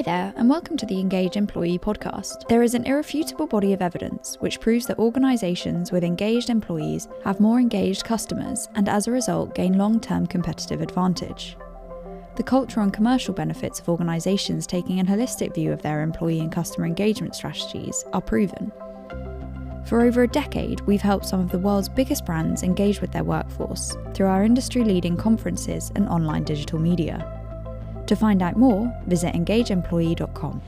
Hi there, and welcome to the Engage Employee podcast. There is an irrefutable body of evidence which proves that organisations with engaged employees have more engaged customers and as a result gain long-term competitive advantage. The cultural and commercial benefits of organisations taking a holistic view of their employee and customer engagement strategies are proven. For over a decade, we've helped some of the world's biggest brands engage with their workforce through our industry-leading conferences and online digital media. To find out more, visit engageemployee.com.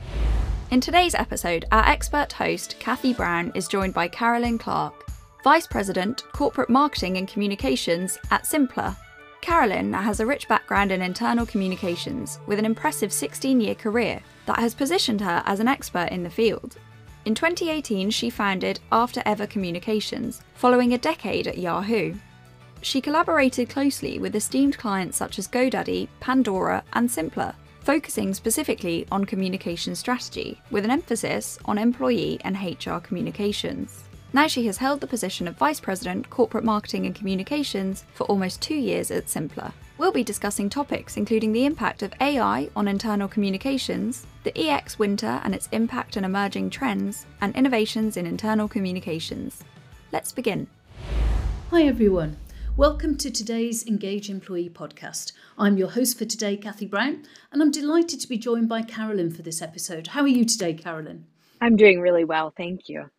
In today's episode, our expert host, Kathy Brown, is joined by Carolyn Clark, Vice President, Corporate Marketing and Communications at Simpplr. Carolyn has a rich background in internal communications with an impressive 16-year career that has positioned her as an expert in the field. In 2018, she founded AfterEver Communications, following a decade at Yahoo. She collaborated closely with esteemed clients such as GoDaddy, Pandora, and Simpplr, focusing specifically on communication strategy, with an emphasis on employee and HR communications. Now she has held the position of Vice President, Corporate Marketing and Communications for almost 2 years at Simpplr. We'll be discussing topics including the impact of AI on internal communications, the EX winter and its impact on emerging trends, and innovations in internal communications. Let's begin. Hi everyone. Welcome to today's Engage Employee podcast. I'm your host for today, Kathy Brown, and I'm delighted to be joined by Carolyn for this episode. How are you today, Carolyn? I'm doing really well, thank you.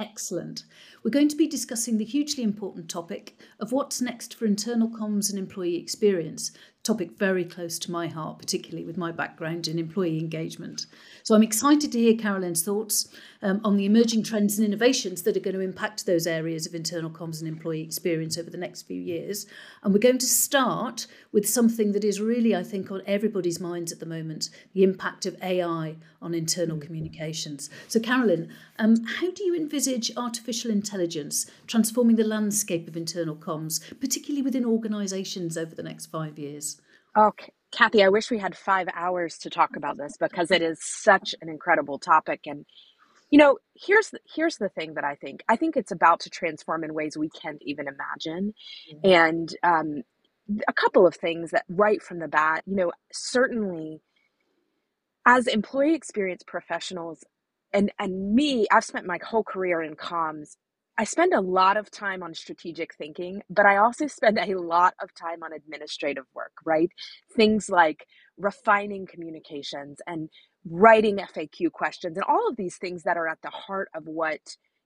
Excellent. We're going to be discussing the hugely important topic of what's next for internal comms and employee experience, a topic very close to my heart, particularly with my background in employee engagement. So I'm excited to hear Carolyn's thoughts on the emerging trends and innovations that are going to impact those areas of internal comms and employee experience over the next few years. And we're going to start with something that is really, I think, on everybody's minds at the moment, the impact of AI on internal communications. So Carolyn, how do you envisage artificial intelligence transforming the landscape of internal comms, particularly within organisations over the next 5 years? Okay, Kathy, I wish we had 5 hours to talk about this because it is such an incredible topic. And, you know, here's the thing that I think it's about to transform in ways we can't even imagine. Mm-hmm. And a couple of things that right from the bat, you know, certainly as employee experience professionals, and me, I've spent my whole career in comms. I spend a lot of time on strategic thinking, but I also spend a lot of time on administrative work, right? Things like refining communications and writing FAQ questions and all of these things that are at the heart of what,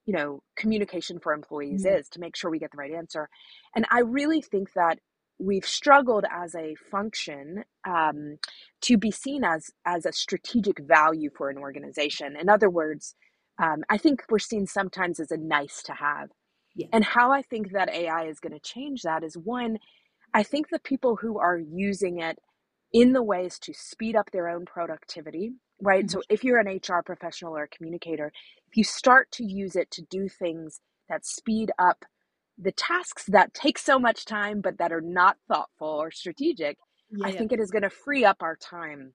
you know, communication for employees mm-hmm. is, to make sure we get the right answer. And I really think that we've struggled as a function to be seen as a strategic value for an organization. In other words, I think we're seen sometimes as a nice to have. Yeah. And how I think that AI is going to change that is, one, I think the people who are using it in the ways to speed up their own productivity, right? Mm-hmm. So if you're an HR professional or a communicator, if you start to use it to do things that speed up the tasks that take so much time, but that are not thoughtful or strategic, yeah. I think it is going to free up our time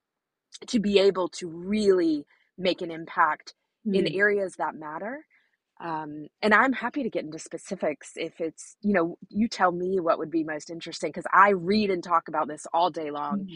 to be able to really make an impact mm. in areas that matter. And I'm happy to get into specifics if it's, you know, you tell me what would be most interesting, because I read and talk about this all day long.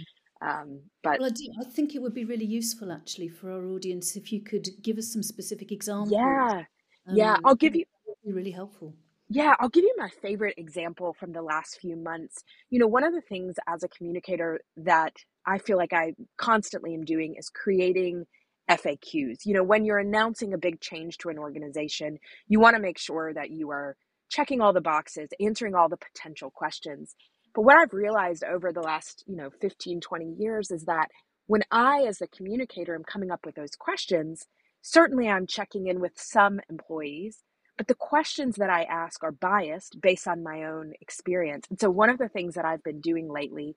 Mm. I think it would be really useful actually for our audience if you could give us some specific examples. Yeah, I'll give you. That would be really helpful. Yeah, I'll give you my favorite example from the last few months. You know, one of the things as a communicator that I feel like I constantly am doing is creating FAQs. You know, when you're announcing a big change to an organization, you want to make sure that you are checking all the boxes, answering all the potential questions. But what I've realized over the last, you know, 15, 20 years is that when I, as a communicator, am coming up with those questions, certainly I'm checking in with some employees, but the questions that I ask are biased based on my own experience. And so one of the things that I've been doing lately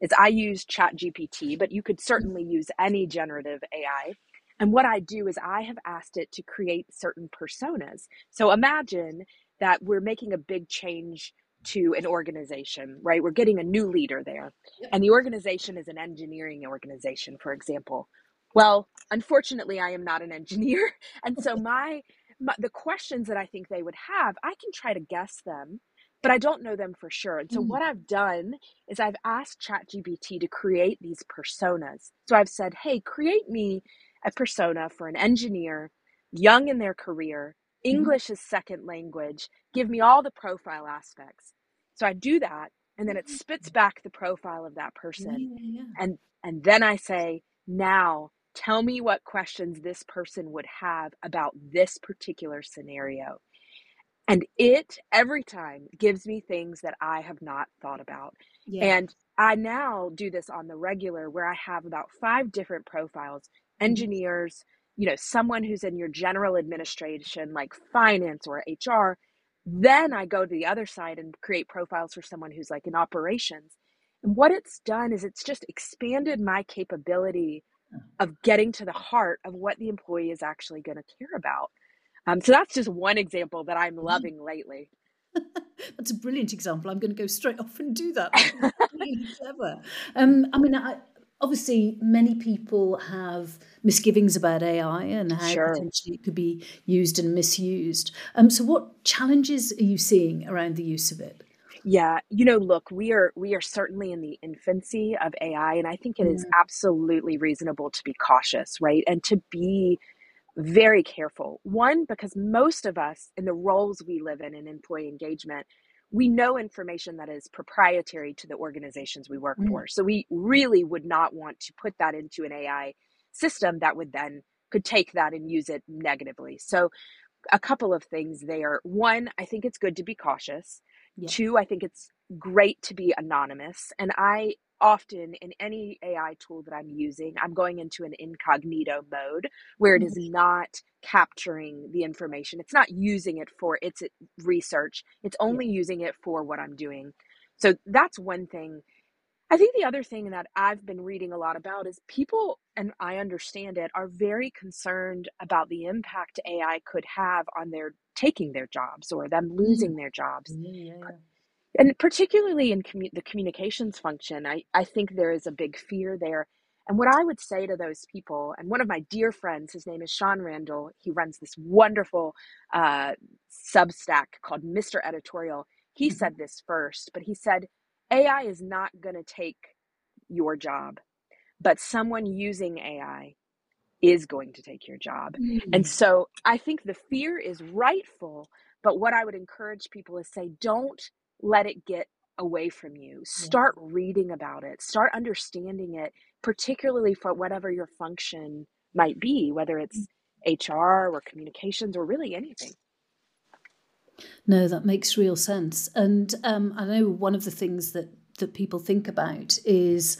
is I use ChatGPT, but you could certainly use any generative AI. And what I do is I have asked it to create certain personas. So imagine that we're making a big change to an organization, right? We're getting a new leader there. And the organization is an engineering organization, for example. Well, unfortunately, I am not an engineer. And so the questions that I think they would have, I can try to guess them, but I don't know them for sure. And so what I've done is I've asked ChatGPT to create these personas. So I've said, hey, create me a persona for an engineer, young in their career, English as second language, give me all the profile aspects. So I do that, and then it spits back the profile of that person. And then I say, now tell me what questions this person would have about this particular scenario. And it, every time, gives me things that I have not thought about. And I now do this on the regular, where I have about 5 different profiles, engineers, you know, someone who's in your general administration, like finance or HR. Then I go to the other side and create profiles for someone who's like in operations. And what it's done is it's just expanded my capability of getting to the heart of what the employee is actually going to care about. So that's just one example that I'm loving lately. That's a brilliant example. I'm going to go straight off and do that. That's really clever. I mean, obviously, many people have misgivings about AI and how potentially it could be used and misused. So what challenges are you seeing around the use of it? Yeah, you know, look, we are certainly in the infancy of AI, and I think it is absolutely reasonable to be cautious, right? And to be very careful. One, because most of us in the roles we live in employee engagement, we know information that is proprietary to the organizations we work for. So we really would not want to put that into an AI system that would then could take that and use it negatively. So a couple of things there. One, I think it's good to be cautious. Two, I think it's great to be anonymous. And I often, in any AI tool that I'm using, I'm going into an incognito mode where it is not capturing the information. It's not using it for its research. It's only using it for what I'm doing. So that's one thing. I think the other thing that I've been reading a lot about is people, and I understand it, are very concerned about the impact AI could have on their taking their jobs or them losing their jobs. And particularly in the communications function, I think there is a big fear there. And what I would say to those people, and one of my dear friends, his name is Sean Randall, he runs this wonderful Substack called Mr. Editorial. He said this first, but he said, AI is not going to take your job, but someone using AI is going to take your job. And so I think the fear is rightful, but what I would encourage people is say, don't let it get away from you. Start reading about it, start understanding it, particularly for whatever your function might be, whether it's HR or communications or really anything. No, that makes real sense. And I know one of the things that people think about is,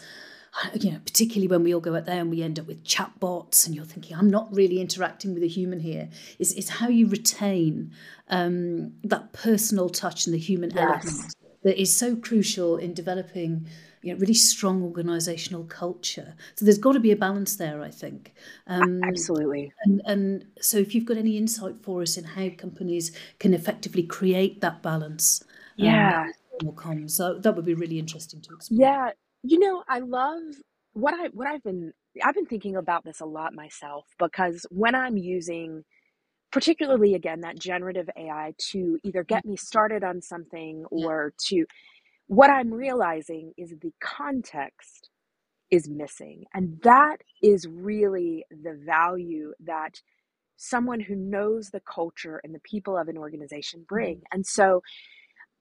you know, particularly when we all go out there and we end up with chatbots and you're thinking, I'm not really interacting with a human here, is how you retain that personal touch and the human element that is so crucial in developing, you know, really strong organisational culture. So there's got to be a balance there, I think. Absolutely. And so if you've got any insight for us in how companies can effectively create that balance, so that would be really interesting to explore. Yeah, you know, I love I've been thinking about this a lot myself, because when I'm using, particularly again, that generative AI to either get me started on something or to, what I'm realizing is the context is missing. And that is really the value that someone who knows the culture and the people of an organization bring. And so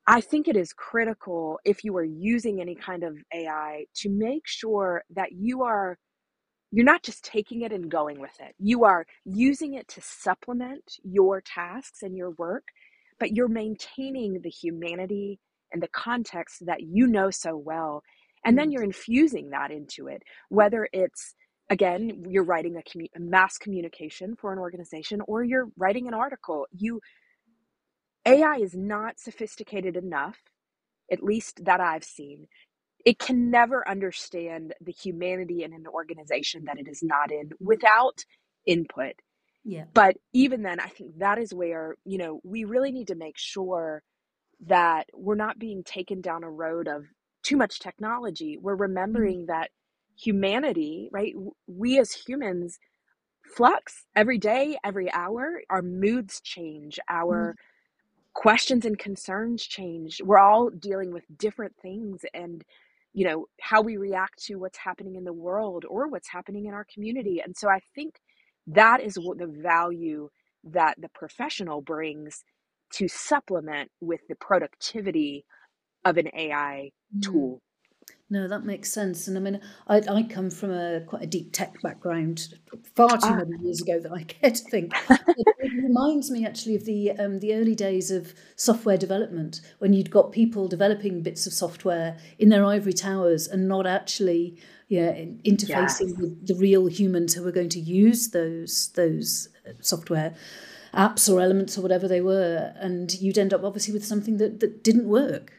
I think it is critical, if you are using any kind of AI, to make sure that you're not just taking it and going with it. You are using it to supplement your tasks and your work, but you're maintaining the humanity and the context that you know so well. And then you're infusing that into it, whether it's, again, you're writing a mass communication for an organization or you're writing an article. AI is not sophisticated enough, at least that I've seen. It can never understand the humanity in an organization that it is not in without input. But even then, I think that is where, you know, we really need to make sure that we're not being taken down a road of too much technology. We're remembering that humanity, right? We as humans flux every day, every hour. Our moods change, our questions and concerns changed. We're all dealing with different things, and you know, how we react to what's happening in the world or what's happening in our community. And so I think that is what the value that the professional brings to supplement with the productivity of an AI tool. No, that makes sense. And I mean, I come from quite a deep tech background far too many years ago that I care to think. It reminds me actually of the early days of software development, when you'd got people developing bits of software in their ivory towers and not actually interfacing with the real humans who were going to use those software apps or elements or whatever they were. And you'd end up obviously with something that didn't work.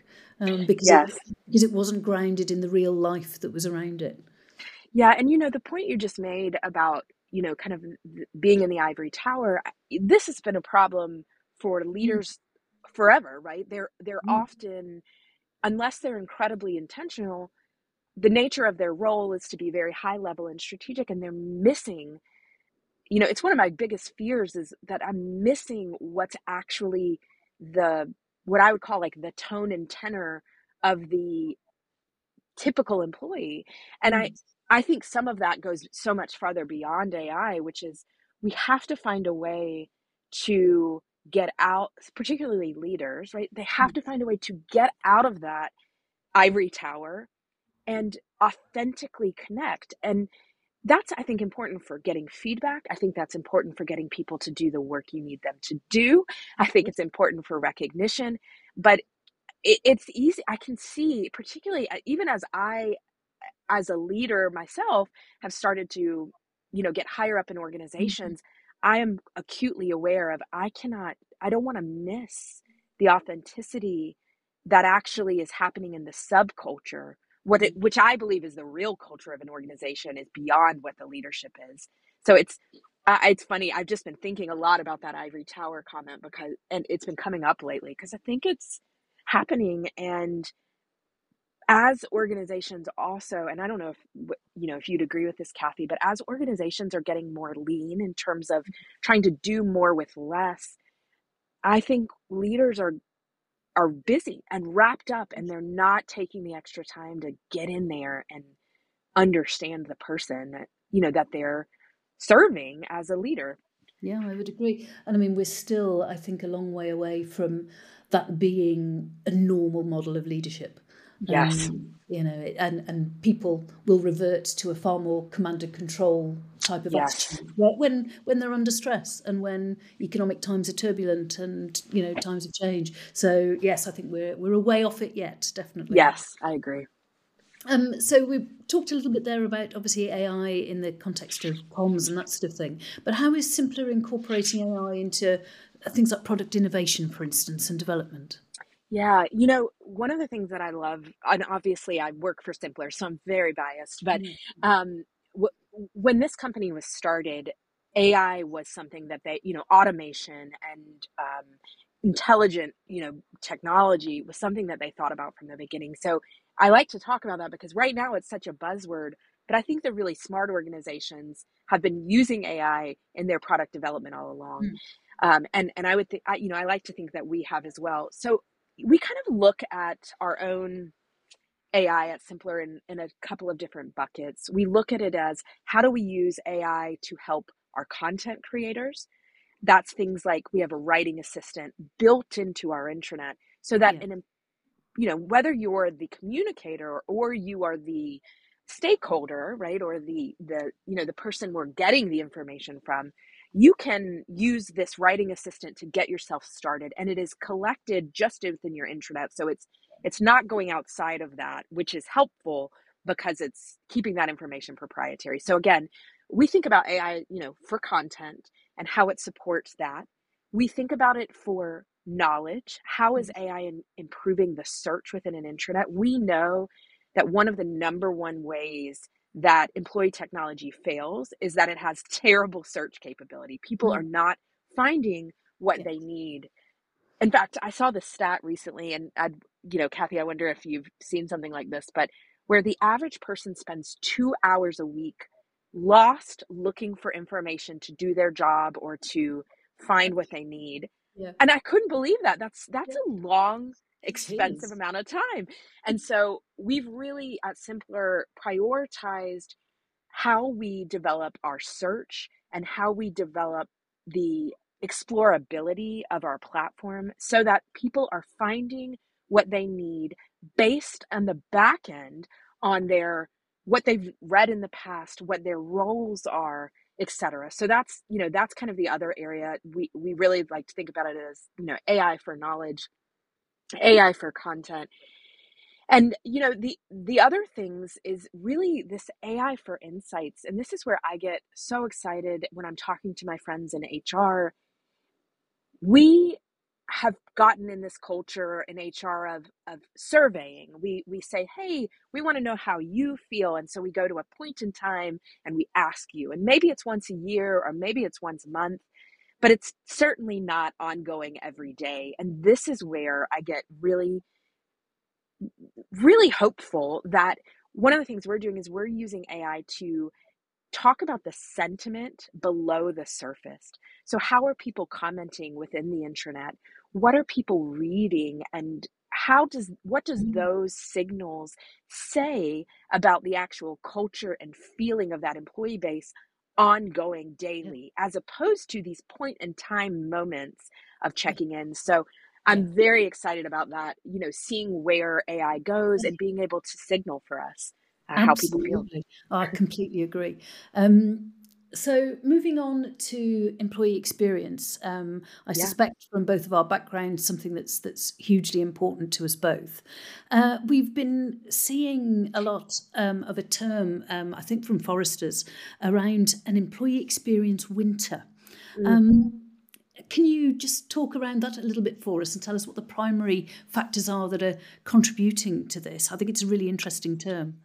Because it wasn't grounded in the real life that was around it. Yeah. And, you know, the point you just made about, you know, kind of being in the ivory tower, this has been a problem for leaders forever, right? They're often, unless they're incredibly intentional, the nature of their role is to be very high level and strategic, and they're missing, you know, it's one of my biggest fears is that I'm missing what's actually what I would call like the tone and tenor of the typical employee. And I think some of that goes so much farther beyond AI, which is we have to find a way to get out, particularly leaders, right? They have to find a way to get out of that ivory tower and authentically connect. And that's, I think, important for getting feedback. I think that's important for getting people to do the work you need them to do. I think it's important for recognition, but it's easy. I can see, particularly even as I, as a leader myself, have started to, you know, get higher up in organizations, I am acutely aware of, I don't want to miss the authenticity that actually is happening in the subculture. Which I believe is the real culture of an organization is beyond what the leadership is. So it's funny. I've just been thinking a lot about that ivory tower comment and it's been coming up lately because I think it's happening. And as organizations also, and I don't know if you know if you'd agree with this, Kathy, but as organizations are getting more lean in terms of trying to do more with less, I think leaders are busy and wrapped up, and they're not taking the extra time to get in there and understand the person, you know, that they're serving as a leader. Yeah, I would agree. And I mean, we're still, I think, a long way away from that being a normal model of leadership. Yes. You know, and people will revert to a far more command and control type of attitude when they're under stress and when economic times are turbulent and, you know, times of change. So, yes, I think we're a way off it yet, definitely. Yes, I agree. So we talked a little bit there about, obviously, AI in the context of comms and that sort of thing. But how is Simpplr incorporating AI into things like product innovation, for instance, and development? Yeah, you know, one of the things that I love, and obviously I work for Simpplr, so I'm very biased, but when this company was started, AI was something that they, you know, automation and intelligent, you know, technology was something that they thought about from the beginning. So I like to talk about that because right now it's such a buzzword, but I think the really smart organizations have been using AI in their product development all along. And I would think, you know, I like to think that we have as well. So we kind of look at our own AI at Simpplr in a couple of different buckets. We look at it as how do we use AI to help our content creators? That's things like we have a writing assistant built into our intranet so that, you know, whether you're the communicator or you are the stakeholder, right, or the you know, the person we're getting the information from, you can use this writing assistant to get yourself started, and it is collected just within your intranet. So it's not going outside of that, which is helpful because it's keeping that information proprietary. So again, we think about AI, you know, for content and how it supports that. We think about it for knowledge. How is AI improving the search within an intranet? We know that one of the number one ways that employee technology fails is that it has terrible search capability. People are not finding what they need. In fact, I saw this stat recently, and you know, Kathy, I wonder if you've seen something like this, but where the average person spends 2 hours a week lost looking for information to do their job or to find what they need, Yeah. And I couldn't believe that. That's a long, expensive amount of time. And so we've really at Simpplr prioritized how we develop our search and how we develop the explorability of our platform so that people are finding what they need based on the back end on their what they've read in the past, what their roles are, etc. So that's, you know, that's kind of the other area. We really like to think about it as, you know, AI for knowledge, AI for content. And, you know, the other things is really this AI for insights. And this is where I get so excited when I'm talking to my friends in HR. We have gotten in this culture in HR of surveying. We say, hey, we want to know how you feel. And so we go to a point in time and we ask you. And maybe it's once a year or maybe it's once a month, but it's certainly not ongoing every day. And this is where I get really hopeful that one of the things we're doing is we're using AI to talk about the sentiment below the surface. So how are people commenting within the intranet? What are people reading, and what does those signals say about the actual culture and feeling of that employee base ongoing daily, as opposed to these point in time moments of checking in? So I'm very excited about that, you know, seeing where AI goes and being able to signal for us how people feel. I completely agree. So moving on to employee experience, I suspect from both of our backgrounds, something that's hugely important to us both. We've been seeing a lot of a term, I think from Forrester's, around an employee experience winter. Can you just talk around that a little bit for us and tell us what the primary factors are that are contributing to this? I think it's a really interesting term.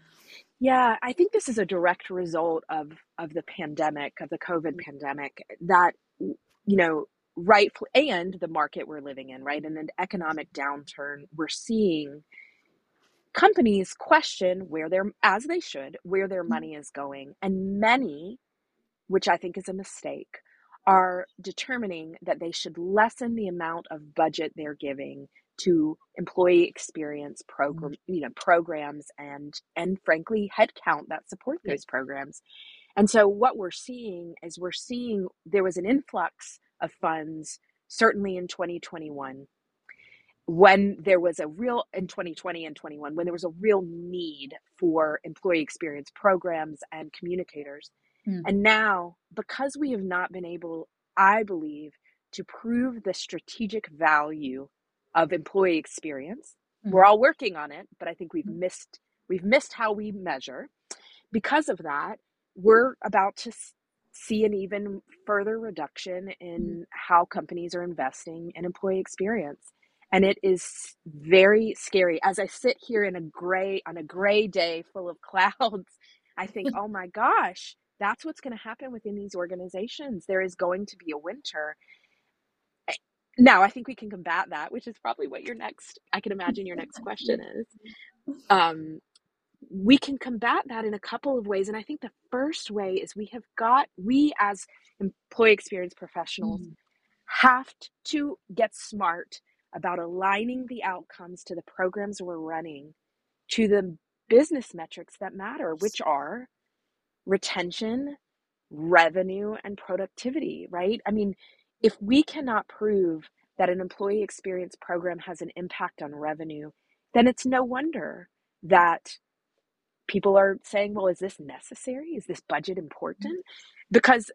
Yeah, I think this is a direct result of the pandemic, of the COVID pandemic, that, you know, and the market we're living in, right? And an economic downturn, we're seeing companies question as they should, where their money is going. And many, which I think is a mistake, are determining that they should lessen the amount of budget they're giving to employee experience programs and frankly, headcount that support those programs. And so what we're seeing there was an influx of funds, certainly in 2021, when there was in 2020 and 21, when there was a real need for employee experience programs and communicators. And now, because we have not been able, I believe, to prove the strategic value of employee experience, we're all working on it, but I think we've missed how we measure. Because of that, we're about to see an even further reduction in how companies are investing in employee experience. And it is very scary. As I sit here on a gray day full of clouds, I think, oh my gosh, that's what's going to happen within these organizations. There is going to be a winter. Now, I think we can combat that, which is probably what I can imagine your next question is. We can combat that in a couple of ways. And I think the first way is we as employee experience professionals have to get smart about aligning the outcomes to the programs we're running to the business metrics that matter, which are retention, revenue, and productivity, right? I mean, if we cannot prove that an employee experience program has an impact on revenue, then it's no wonder that people are saying, well, is this necessary? Is this budget important? Because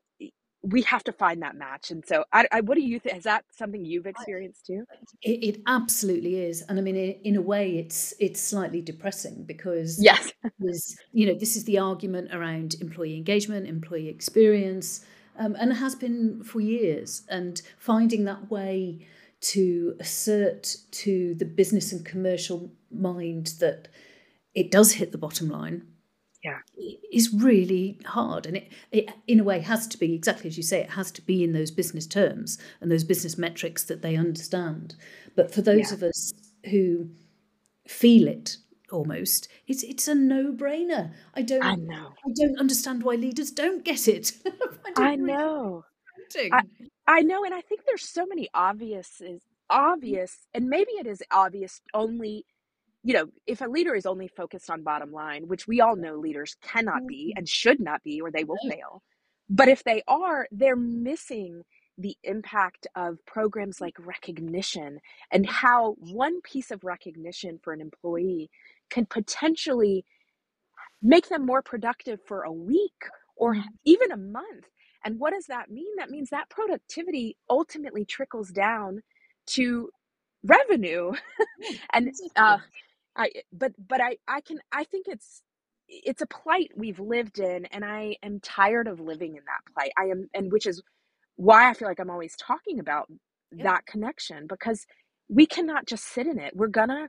we have to find that match. And so what do you think? Is that something you've experienced too? It absolutely is. And I mean, in a way, it's slightly depressing because you know, this is the argument around employee engagement, employee experience, and it has been for years. And finding that way to assert to the business and commercial mind that it does hit the bottom line, is really hard. And it in a way has to be, exactly as you say, it has to be in those business terms and those business metrics that they understand. But for those of us who feel it almost, it's a no-brainer. I don't understand why leaders don't get it. I know. parenting. I know. And I think there's so many obvious, and maybe it is obvious only, you know, if a leader is only focused on bottom line, which we all know leaders cannot be and should not be, or they will fail. But if they are, they're missing the impact of programs like recognition and how one piece of recognition for an employee can potentially make them more productive for a week or even a month. And what does that mean? That means that productivity ultimately trickles down to revenue. And I think it's a plight we've lived in, and I am tired of living in that plight. Which is why I feel like I'm always talking about that connection, because we cannot just sit in it. We're gonna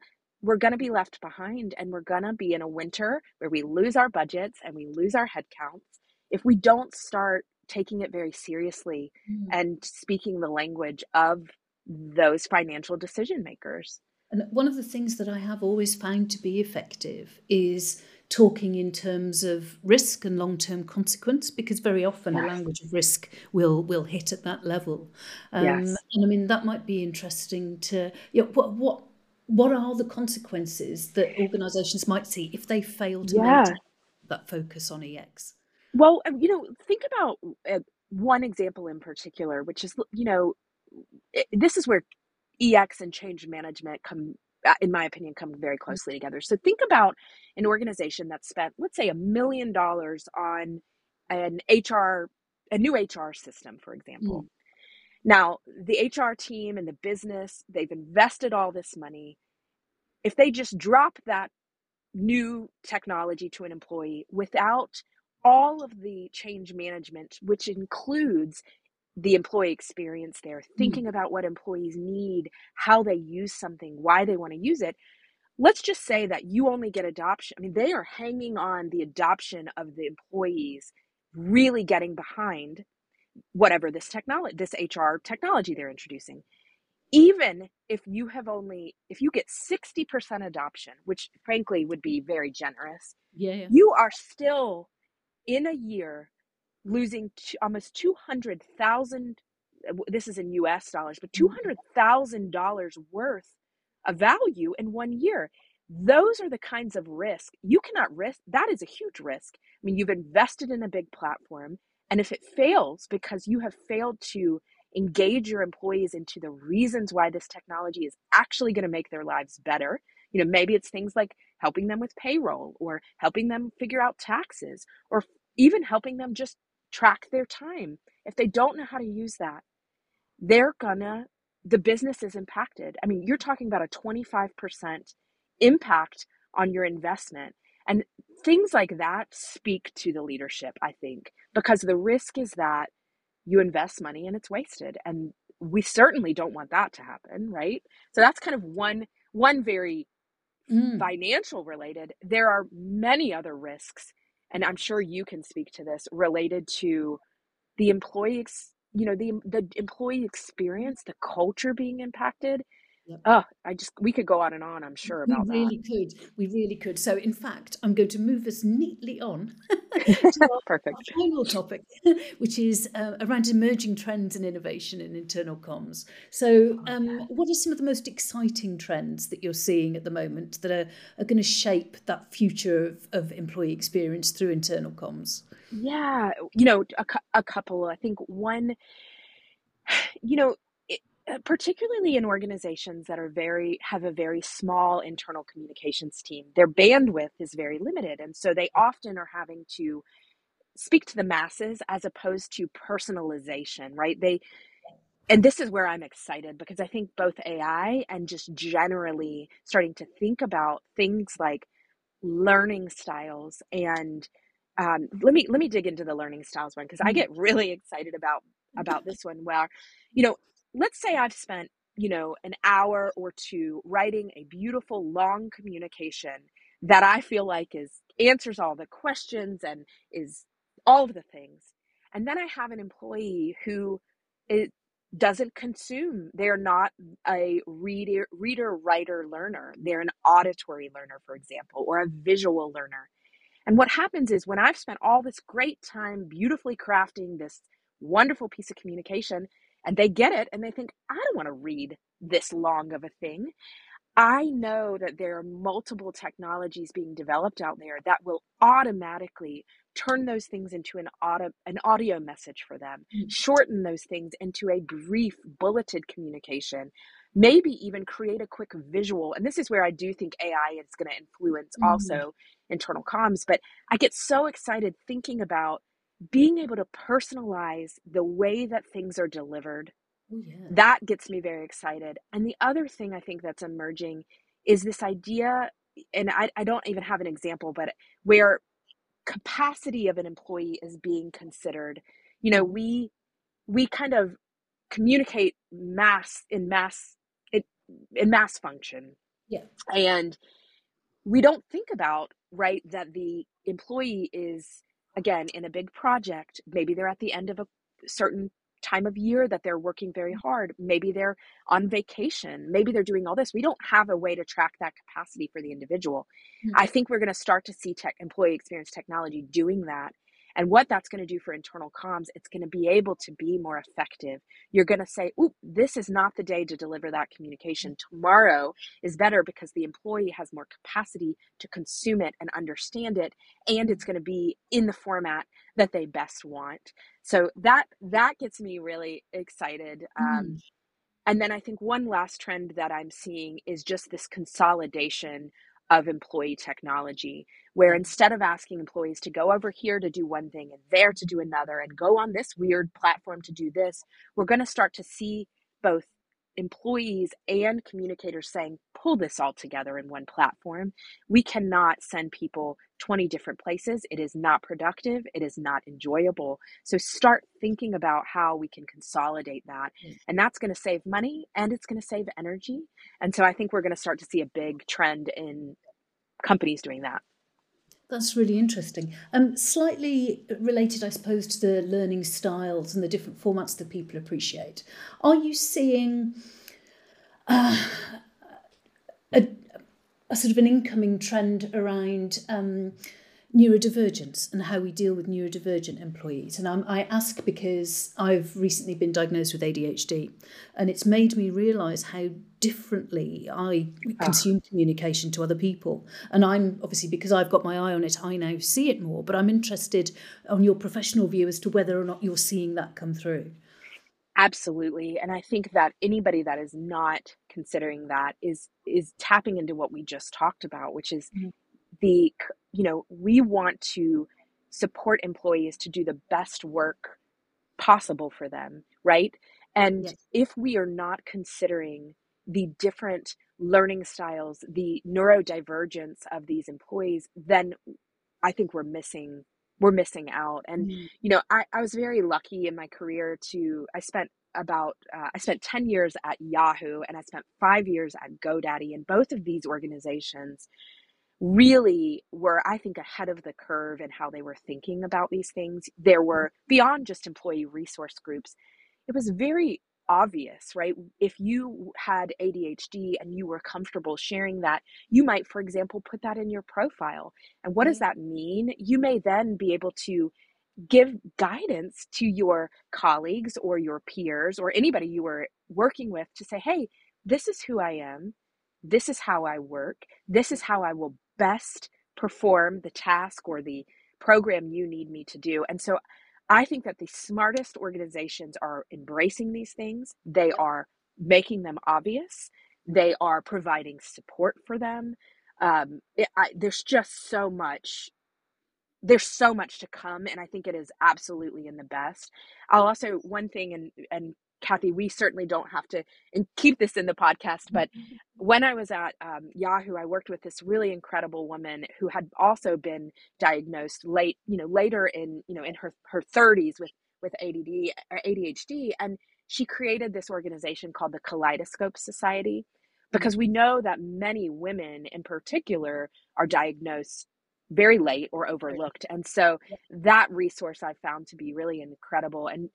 be left behind, and we're gonna be in a winter where we lose our budgets and we lose our headcounts if we don't start taking it very seriously and speaking the language of those financial decision makers. And one of the things that I have always found to be effective is talking in terms of risk and long-term consequence, because very often a language of risk will hit at that level. And I mean, that might be interesting to, you know, what are the consequences that organizations might see if they fail to maintain that focus on EX? Well, you know, think about one example in particular, which is, you know, this is where EX and change management come, in my opinion, come very closely together. So think about an organization that spent, let's say, $1 million on a new HR system, for example. Now, the HR team and the business, they've invested all this money. If they just drop that new technology to an employee without all of the change management, which includes the employee experience there, thinking about what employees need, how they use something, why they want to use it. Let's just say that you only get adoption. I mean, they are hanging on the adoption of the employees really getting behind whatever this HR technology they're introducing. Even if you have if you get 60% adoption, which frankly would be very generous, you are still in a year losing almost $200,000, this is in US dollars, but $200,000 worth of value in 1 year. Those are the kinds of risk you cannot risk. That is a huge risk. I mean, you've invested in a big platform, and if it fails because you have failed to engage your employees into the reasons why this technology is actually going to make their lives better, you know, maybe it's things like helping them with payroll or helping them figure out taxes or even helping them just track their time. If they don't know how to use that, the business is impacted. I mean, you're talking about a 25% impact on your investment. And things like that speak to the leadership, I think, because the risk is that you invest money and it's wasted. And we certainly don't want that to happen, right? So that's kind of one very financial related. There are many other risks, and I'm sure you can speak to this, related to the employee, you know, the employee experience, the culture being impacted. We could go on and on, I'm sure, about that. We really could. So in fact, I'm going to move us neatly on to our final topic, which is around emerging trends and innovation in internal comms. So what are some of the most exciting trends that you're seeing at the moment that are going to shape that future of employee experience through internal comms? Yeah, you know, a couple. I think one, you know, particularly in organizations that have a very small internal communications team, their bandwidth is very limited. And so they often are having to speak to the masses as opposed to personalization, right? And this is where I'm excited, because I think both AI and just generally starting to think about things like learning styles. And let me dig into the learning styles one, because I get really excited about this one, where, you know, let's say I've spent, you know, an hour or two writing a beautiful long communication that I feel like answers all the questions and is all of the things. And then I have an employee who doesn't consume. They're not a reader, writer, learner. They're an auditory learner, for example, or a visual learner. And what happens is, when I've spent all this great time beautifully crafting this wonderful piece of communication, and they get it and they think, I don't want to read this long of a thing. I know that there are multiple technologies being developed out there that will automatically turn those things into an audio message for them, shorten those things into a brief bulleted communication, maybe even create a quick visual. And this is where I do think AI is going to influence also internal comms. But I get so excited thinking about being able to personalize the way that things are delivered. Yeah. That gets me very excited. And the other thing I think that's emerging is this idea, and I don't even have an example, but where capacity of an employee is being considered. You know, we kind of communicate mass function. Yeah. And we don't think about, right, that the employee is, again, in a big project. Maybe they're at the end of a certain time of year that they're working very hard. Maybe they're on vacation. Maybe they're doing all this. We don't have a way to track that capacity for the individual. Mm-hmm. I think we're going to start to see employee experience technology doing that. And what that's going to do for internal comms, it's going to be able to be more effective. You're going to say, ooh, this is not the day to deliver that communication. Tomorrow is better because the employee has more capacity to consume it and understand it. And it's going to be in the format that they best want. So that gets me really excited. And then I think one last trend that I'm seeing is just this consolidation of employee technology, where instead of asking employees to go over here to do one thing and there to do another and go on this weird platform to do this, we're going to start to see both employees and communicators saying, pull this all together in one platform. We cannot send people 20 different places. It is not productive. It is not enjoyable. So start thinking about how we can consolidate that. And that's going to save money and it's going to save energy. And so I think we're going to start to see a big trend in companies doing that. That's really interesting. Slightly related, I suppose, to the learning styles and the different formats that people appreciate. Are you seeing a sort of an incoming trend around neurodivergence and how we deal with neurodivergent employees? And I ask because I've recently been diagnosed with ADHD, and it's made me realise how differently I consume communication to other people. And I'm obviously, because I've got my eye on it, I now see it more, but I'm interested on your professional view as to whether or not you're seeing that come through. Absolutely. And I think that anybody that is not considering that is tapping into what we just talked about, which is we want to support employees to do the best work possible for them, right? And if we are not considering the different learning styles, the neurodivergence of these employees, then I think we're missing out. And, I was very lucky in my career I spent 10 years at Yahoo and I spent 5 years at GoDaddy, and both of these organizations really were, I think, ahead of the curve in how they were thinking about these things. There were, beyond just employee resource groups, it was very obvious, right? If you had ADHD and you were comfortable sharing that, you might, for example, put that in your profile. And what does that mean? You may then be able to give guidance to your colleagues or your peers or anybody you were working with to say, hey, this is who I am. This is how I work. This is how I will best perform the task or the program you need me to do. And so I think that the smartest organizations are embracing these things. They are making them obvious. They are providing support for them. There's just so much. There's so much to come. And I think it is absolutely in the best. I'll also, one thing, and Kathy, we certainly don't have to keep this in the podcast, but when I was at Yahoo, I worked with this really incredible woman who had also been diagnosed later in her 30s with ADHD, and she created this organization called the Kaleidoscope Society, because we know that many women in particular are diagnosed very late or overlooked. And so that resource I found to be really incredible. And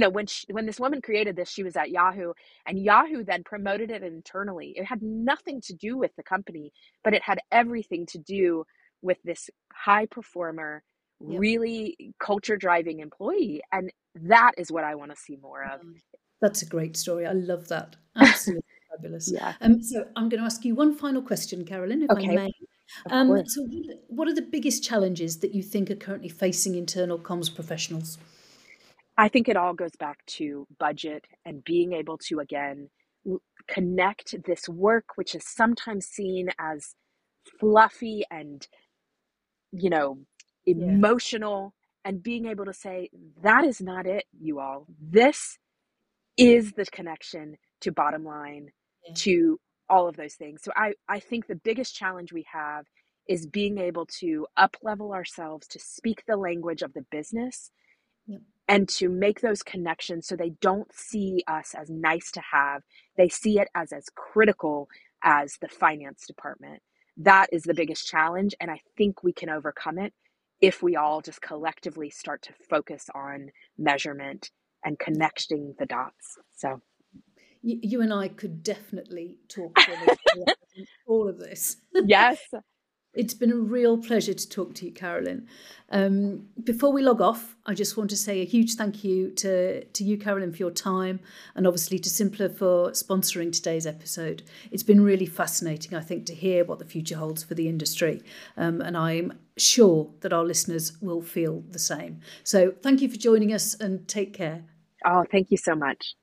when this woman created this, she was at Yahoo, and Yahoo then promoted it internally. It had nothing to do with the company, but it had everything to do with this high performer really culture-driving employee. And that is what I want to see more of. That's a great story. I love that. Absolutely fabulous. Yeah. So I'm going to ask you one final question, Carolyn, if I may. So what are the biggest challenges that you think are currently facing internal comms professionals? I think it all goes back to budget and being able to, again, connect this work, which is sometimes seen as fluffy and, you know, emotional, and being able to say, that is not it, you all. This is the connection to bottom line, to all of those things. So I think the biggest challenge we have is being able to up-level ourselves to speak the language of the business and to make those connections so they don't see us as nice to have. They see it as critical as the finance department. That is the biggest challenge. And I think we can overcome it if we all just collectively start to focus on measurement and connecting the dots. So you and I could definitely talk about all of this. Yes. It's been a real pleasure to talk to you, Carolyn. Before we log off, I just want to say a huge thank you to you, Carolyn, for your time, and obviously to Simpplr for sponsoring today's episode. It's been really fascinating, I think, to hear what the future holds for the industry. And I'm sure that our listeners will feel the same. So thank you for joining us, and take care. Oh, thank you so much.